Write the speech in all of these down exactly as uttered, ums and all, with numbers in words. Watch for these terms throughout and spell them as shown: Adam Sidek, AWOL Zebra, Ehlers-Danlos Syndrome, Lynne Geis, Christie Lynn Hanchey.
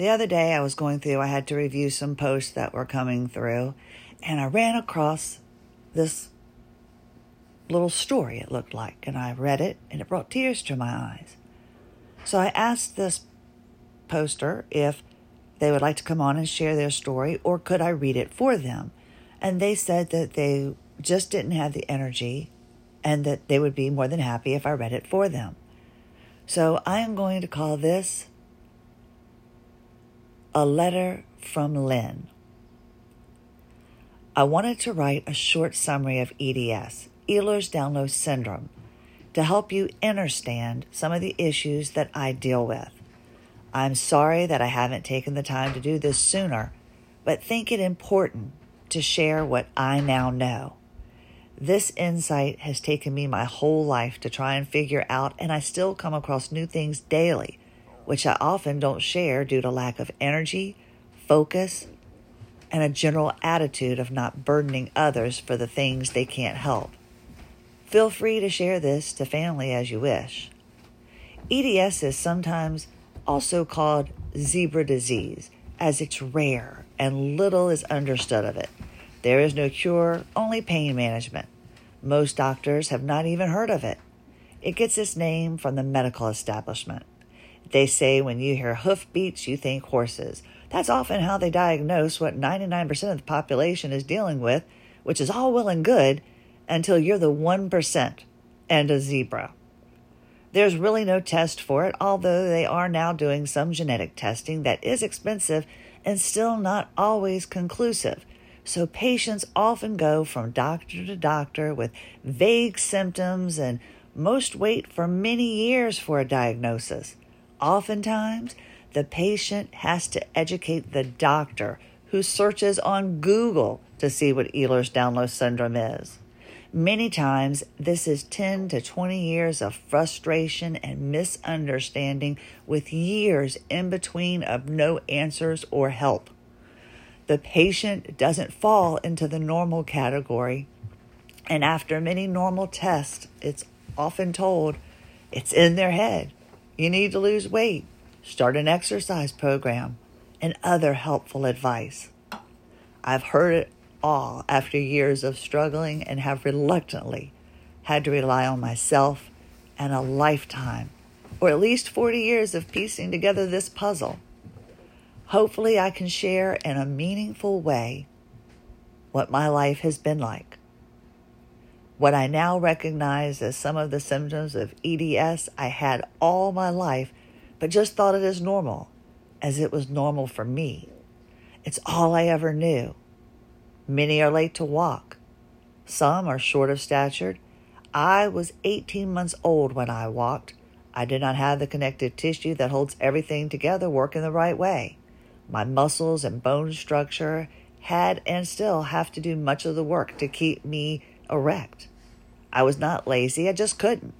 The other day I was going through, I had to review some posts that were coming through, and I ran across this little story, it looked like, and I read it, and it brought tears to my eyes. So I asked this poster if they would like to come on and share their story, or could I read it for them? And they said that they just didn't have the energy and that they would be more than happy if I read it for them. So I am going to call this A Letter from Lynne. I wanted to write a short summary of E D S, Ehlers-Danlos Syndrome, to help you understand some of the issues that I deal with. I'm sorry that I haven't taken the time to do this sooner, but think it important to share what I now know. This insight has taken me my whole life to try and figure out, and I still come across new things daily, which I often don't share due to lack of energy, focus, and a general attitude of not burdening others for the things they can't help. Feel free to share this to family as you wish. E D S is sometimes also called zebra disease, as it's rare and little is understood of it. There is no cure, only pain management. Most doctors have not even heard of it. It gets its name from the medical establishment. They say when you hear hoof beats, you think horses. That's often how they diagnose what ninety-nine percent of the population is dealing with, which is all well and good until you're the one percent and a zebra. There's really no test for it, although they are now doing some genetic testing that is expensive and still not always conclusive. So patients often go from doctor to doctor with vague symptoms and most wait for many years for a diagnosis. Oftentimes, the patient has to educate the doctor, who searches on Google to see what Ehlers-Danlos Syndrome is. Many times, this is ten to twenty years of frustration and misunderstanding with years in between of no answers or help. The patient doesn't fall into the normal category, and after many normal tests, it's often told it's in their head. You need to lose weight, start an exercise program, and other helpful advice. I've heard it all after years of struggling and have reluctantly had to rely on myself and a lifetime, or at least forty years of piecing together this puzzle. Hopefully I can share in a meaningful way what my life has been like. What I now recognize as some of the symptoms of E D S I had all my life, but just thought it as normal, as it was normal for me. It's all I ever knew. Many are late to walk. Some are short of stature. I was eighteen months old when I walked. I did not have the connective tissue that holds everything together working the right way. My muscles and bone structure had and still have to do much of the work to keep me erect. I was not lazy, I just couldn't.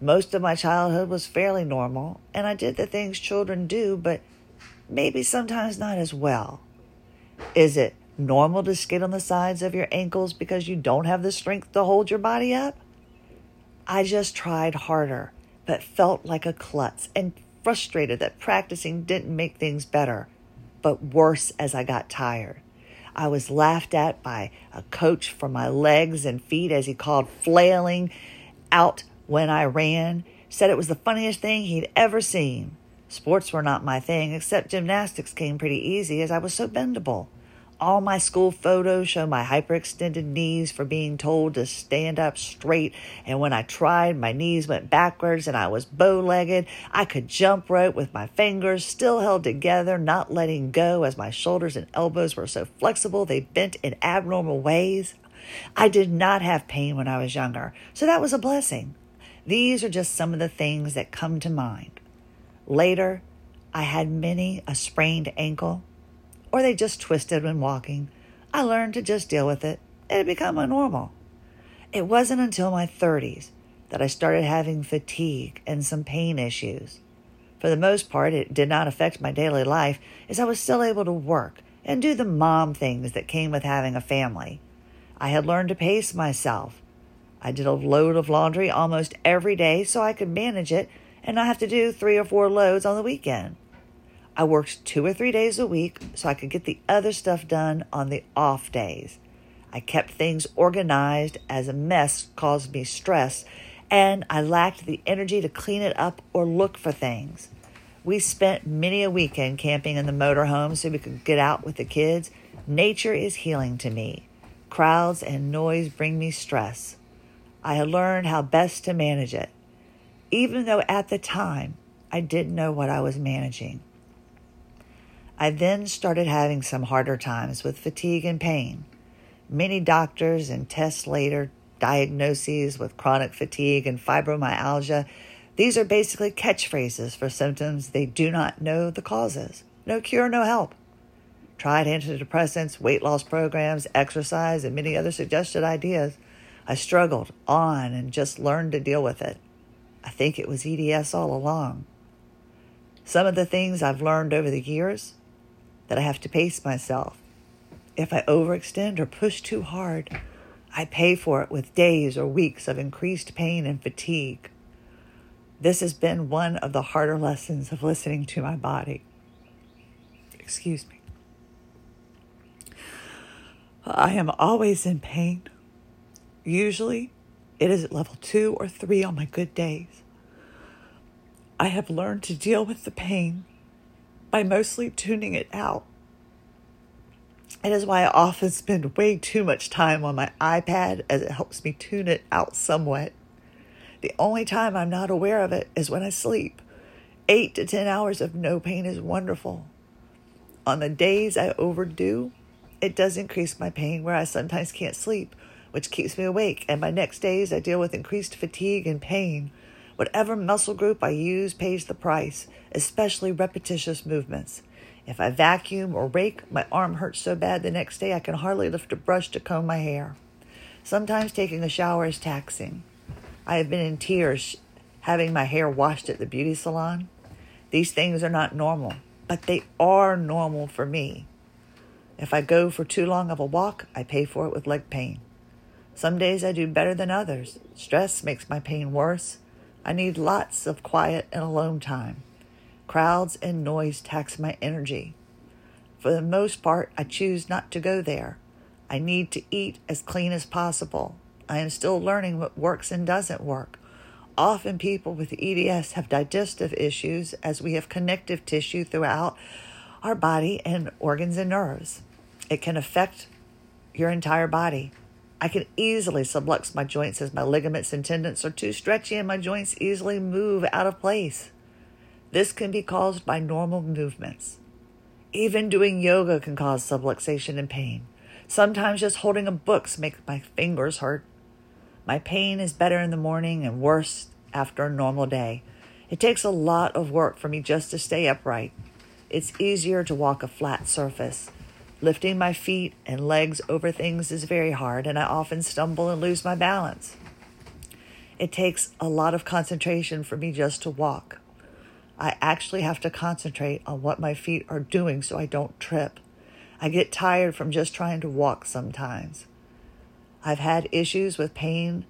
Most of my childhood was fairly normal, and I did the things children do, but maybe sometimes not as well. Is it normal to skid on the sides of your ankles because you don't have the strength to hold your body up? I just tried harder, but felt like a klutz and frustrated that practicing didn't make things better, but worse as I got tired. I was laughed at by a coach for my legs and feet, as he called flailing out when I ran, said it was the funniest thing he'd ever seen. Sports were not my thing, except gymnastics came pretty easy as I was so bendable. All my school photos show my hyperextended knees for being told to stand up straight, and when I tried, my knees went backwards and I was bow-legged. I could jump rope with my fingers still held together, not letting go, as my shoulders and elbows were so flexible they bent in abnormal ways. I did not have pain when I was younger, so that was a blessing. These are just some of the things that come to mind. Later, I had many a sprained ankle, or they just twisted when walking. I learned to just deal with it. It had become a normal. It wasn't until my thirties that I started having fatigue and some pain issues. For the most part, it did not affect my daily life, as I was still able to work and do the mom things that came with having a family. I had learned to pace myself. I did a load of laundry almost every day so I could manage it and not have to do three or four loads on the weekend. I worked two or three days a week so I could get the other stuff done on the off days. I kept things organized as a mess caused me stress, and I lacked the energy to clean it up or look for things. We spent many a weekend camping in the motorhome so we could get out with the kids. Nature is healing to me. Crowds and noise bring me stress. I had learned how best to manage it, even though at the time I didn't know what I was managing. I then started having some harder times with fatigue and pain. Many doctors and tests later diagnoses with chronic fatigue and fibromyalgia. These are basically catchphrases for symptoms they do not know the causes. No cure, no help. Tried antidepressants, weight loss programs, exercise, and many other suggested ideas. I struggled on and just learned to deal with it. I think it was E D S all along. Some of the things I've learned over the years, that I have to pace myself. If I overextend or push too hard, I pay for it with days or weeks of increased pain and fatigue. This has been one of the harder lessons of listening to my body. Excuse me. I am always in pain. Usually, it is at level two or three on my good days. I have learned to deal with the pain by mostly tuning it out. It is why I often spend way too much time on my iPad, as it helps me tune it out somewhat. The only time I'm not aware of it is when I sleep. Eight to ten hours of no pain is wonderful. On the days I overdo, it does increase my pain where I sometimes can't sleep, which keeps me awake, and my next days I deal with increased fatigue and pain. Whatever muscle group I use pays the price, especially repetitious movements. If I vacuum or rake, my arm hurts so bad the next day I can hardly lift a brush to comb my hair. Sometimes taking a shower is taxing. I have been in tears having my hair washed at the beauty salon. These things are not normal, but they are normal for me. If I go for too long of a walk, I pay for it with leg pain. Some days I do better than others. Stress makes my pain worse. I need lots of quiet and alone time. Crowds and noise tax my energy. For the most part, I choose not to go there. I need to eat as clean as possible. I am still learning what works and doesn't work. Often people with E D S have digestive issues, as we have connective tissue throughout our body and organs and nerves. It can affect your entire body. I can easily sublux my joints as my ligaments and tendons are too stretchy and my joints easily move out of place. This can be caused by normal movements. Even doing yoga can cause subluxation and pain. Sometimes just holding a book makes my fingers hurt. My pain is better in the morning and worse after a normal day. It takes a lot of work for me just to stay upright. It's easier to walk a flat surface. Lifting my feet and legs over things is very hard, and I often stumble and lose my balance. It takes a lot of concentration for me just to walk. I actually have to concentrate on what my feet are doing so I don't trip. I get tired from just trying to walk sometimes. I've had issues with pain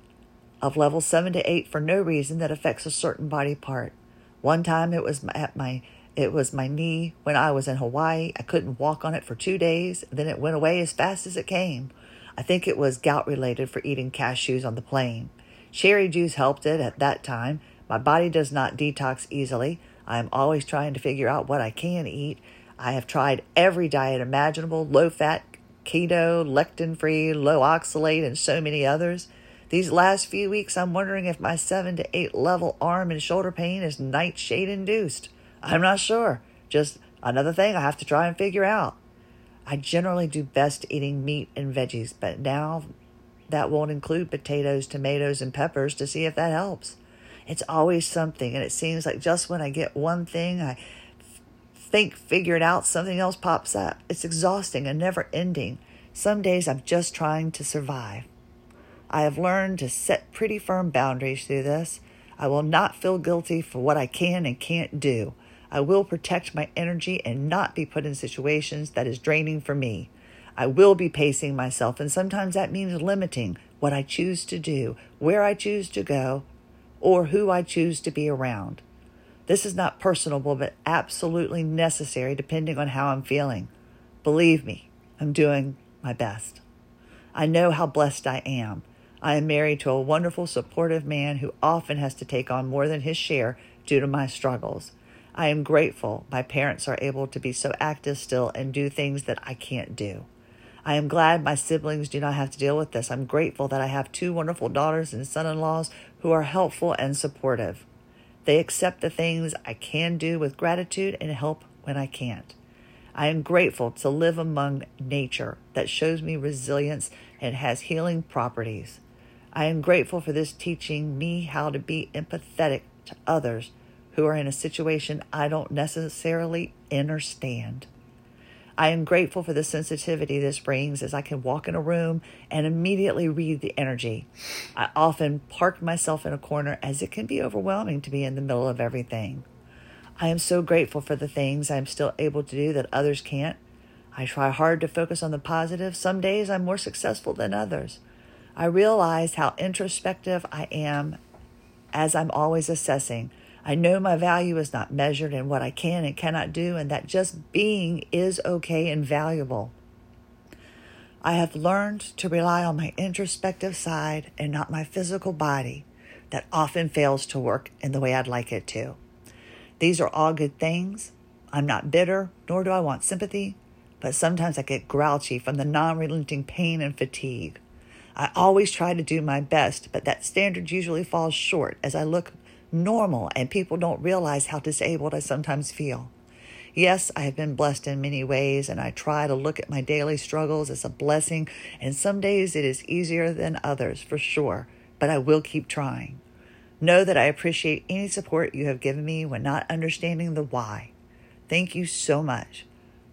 of level seven to eight for no reason that affects a certain body part. One time it was at my it was my knee when I was in Hawaii. I couldn't walk on it for two days, then it went away as fast as it came. I think it was gout related for eating cashews on the plane. Cherry juice helped it at that time. My body does not detox easily. I am always trying to figure out what I can eat. I have tried every diet imaginable, low-fat, keto, lectin-free, low-oxalate, and so many others. These last few weeks, I'm wondering if my seven to eight level arm and shoulder pain is nightshade-induced. I'm not sure. Just another thing I have to try and figure out. I generally do best eating meat and veggies, but now that won't include potatoes, tomatoes, and peppers to see if that helps. It's always something, and it seems like just when I get one thing, I think, figure it out, something else pops up. It's exhausting and never-ending. Some days I'm just trying to survive. I have learned to set pretty firm boundaries through this. I will not feel guilty for what I can and can't do. I will protect my energy and not be put in situations that is draining for me. I will be pacing myself, and sometimes that means limiting what I choose to do, where I choose to go, or who I choose to be around. This is not personable, but absolutely necessary depending on how I'm feeling. Believe me, I'm doing my best. I know how blessed I am. I am married to a wonderful, supportive man who often has to take on more than his share due to my struggles. I am grateful my parents are able to be so active still and do things that I can't do. I am glad my siblings do not have to deal with this. I'm grateful that I have two wonderful daughters and son-in-laws who are helpful and supportive. They accept the things I can do with gratitude and help when I can't. I am grateful to live among nature that shows me resilience and has healing properties. I am grateful for this teaching me how to be empathetic to others who are in a situation I don't necessarily understand. I am grateful for the sensitivity this brings as I can walk in a room and immediately read the energy. I often park myself in a corner as it can be overwhelming to be in the middle of everything. I am so grateful for the things I am still able to do that others can't. I try hard to focus on the positive. Some days I'm more successful than others. I realize how introspective I am as I'm always assessing. I know my value is not measured in what I can and cannot do, and that just being is okay and valuable. I have learned to rely on my introspective side and not my physical body that often fails to work in the way I'd like it to. These are all good things. I'm not bitter, nor do I want sympathy, but sometimes I get grouchy from the non-relenting pain and fatigue. I always try to do my best, but that standard usually falls short as I look normal and people don't realize how disabled I sometimes feel. Yes, I have been blessed in many ways, and I try to look at my daily struggles as a blessing, and some days it is easier than others, for sure, but I will keep trying. Know that I appreciate any support you have given me when not understanding the why. Thank you so much.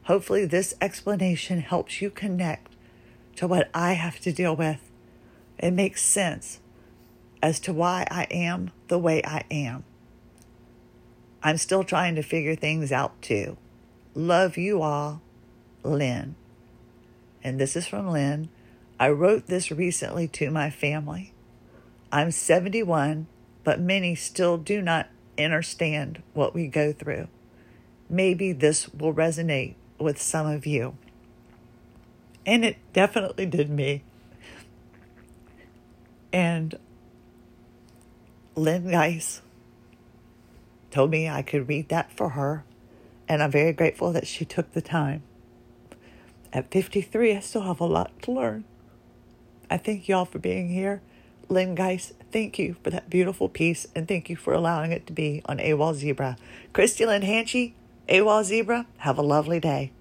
Hopefully this explanation helps you connect to what I have to deal with. It makes sense as to why I am the way I am. I'm still trying to figure things out too. Love you all, Lynne. And this is from Lynne. I wrote this recently to my family. I'm seventy-one, but many still do not understand what we go through. Maybe this will resonate with some of you. And it definitely did me. And Lynne Geis told me I could read that for her, and I'm very grateful that she took the time. At fifty-three, I still have a lot to learn. I thank y'all for being here. Lynne Geis, thank you for that beautiful piece, and thank you for allowing it to be on AWOL Zebra. Christie Lynn Hanchey, AWOL Zebra, have a lovely day.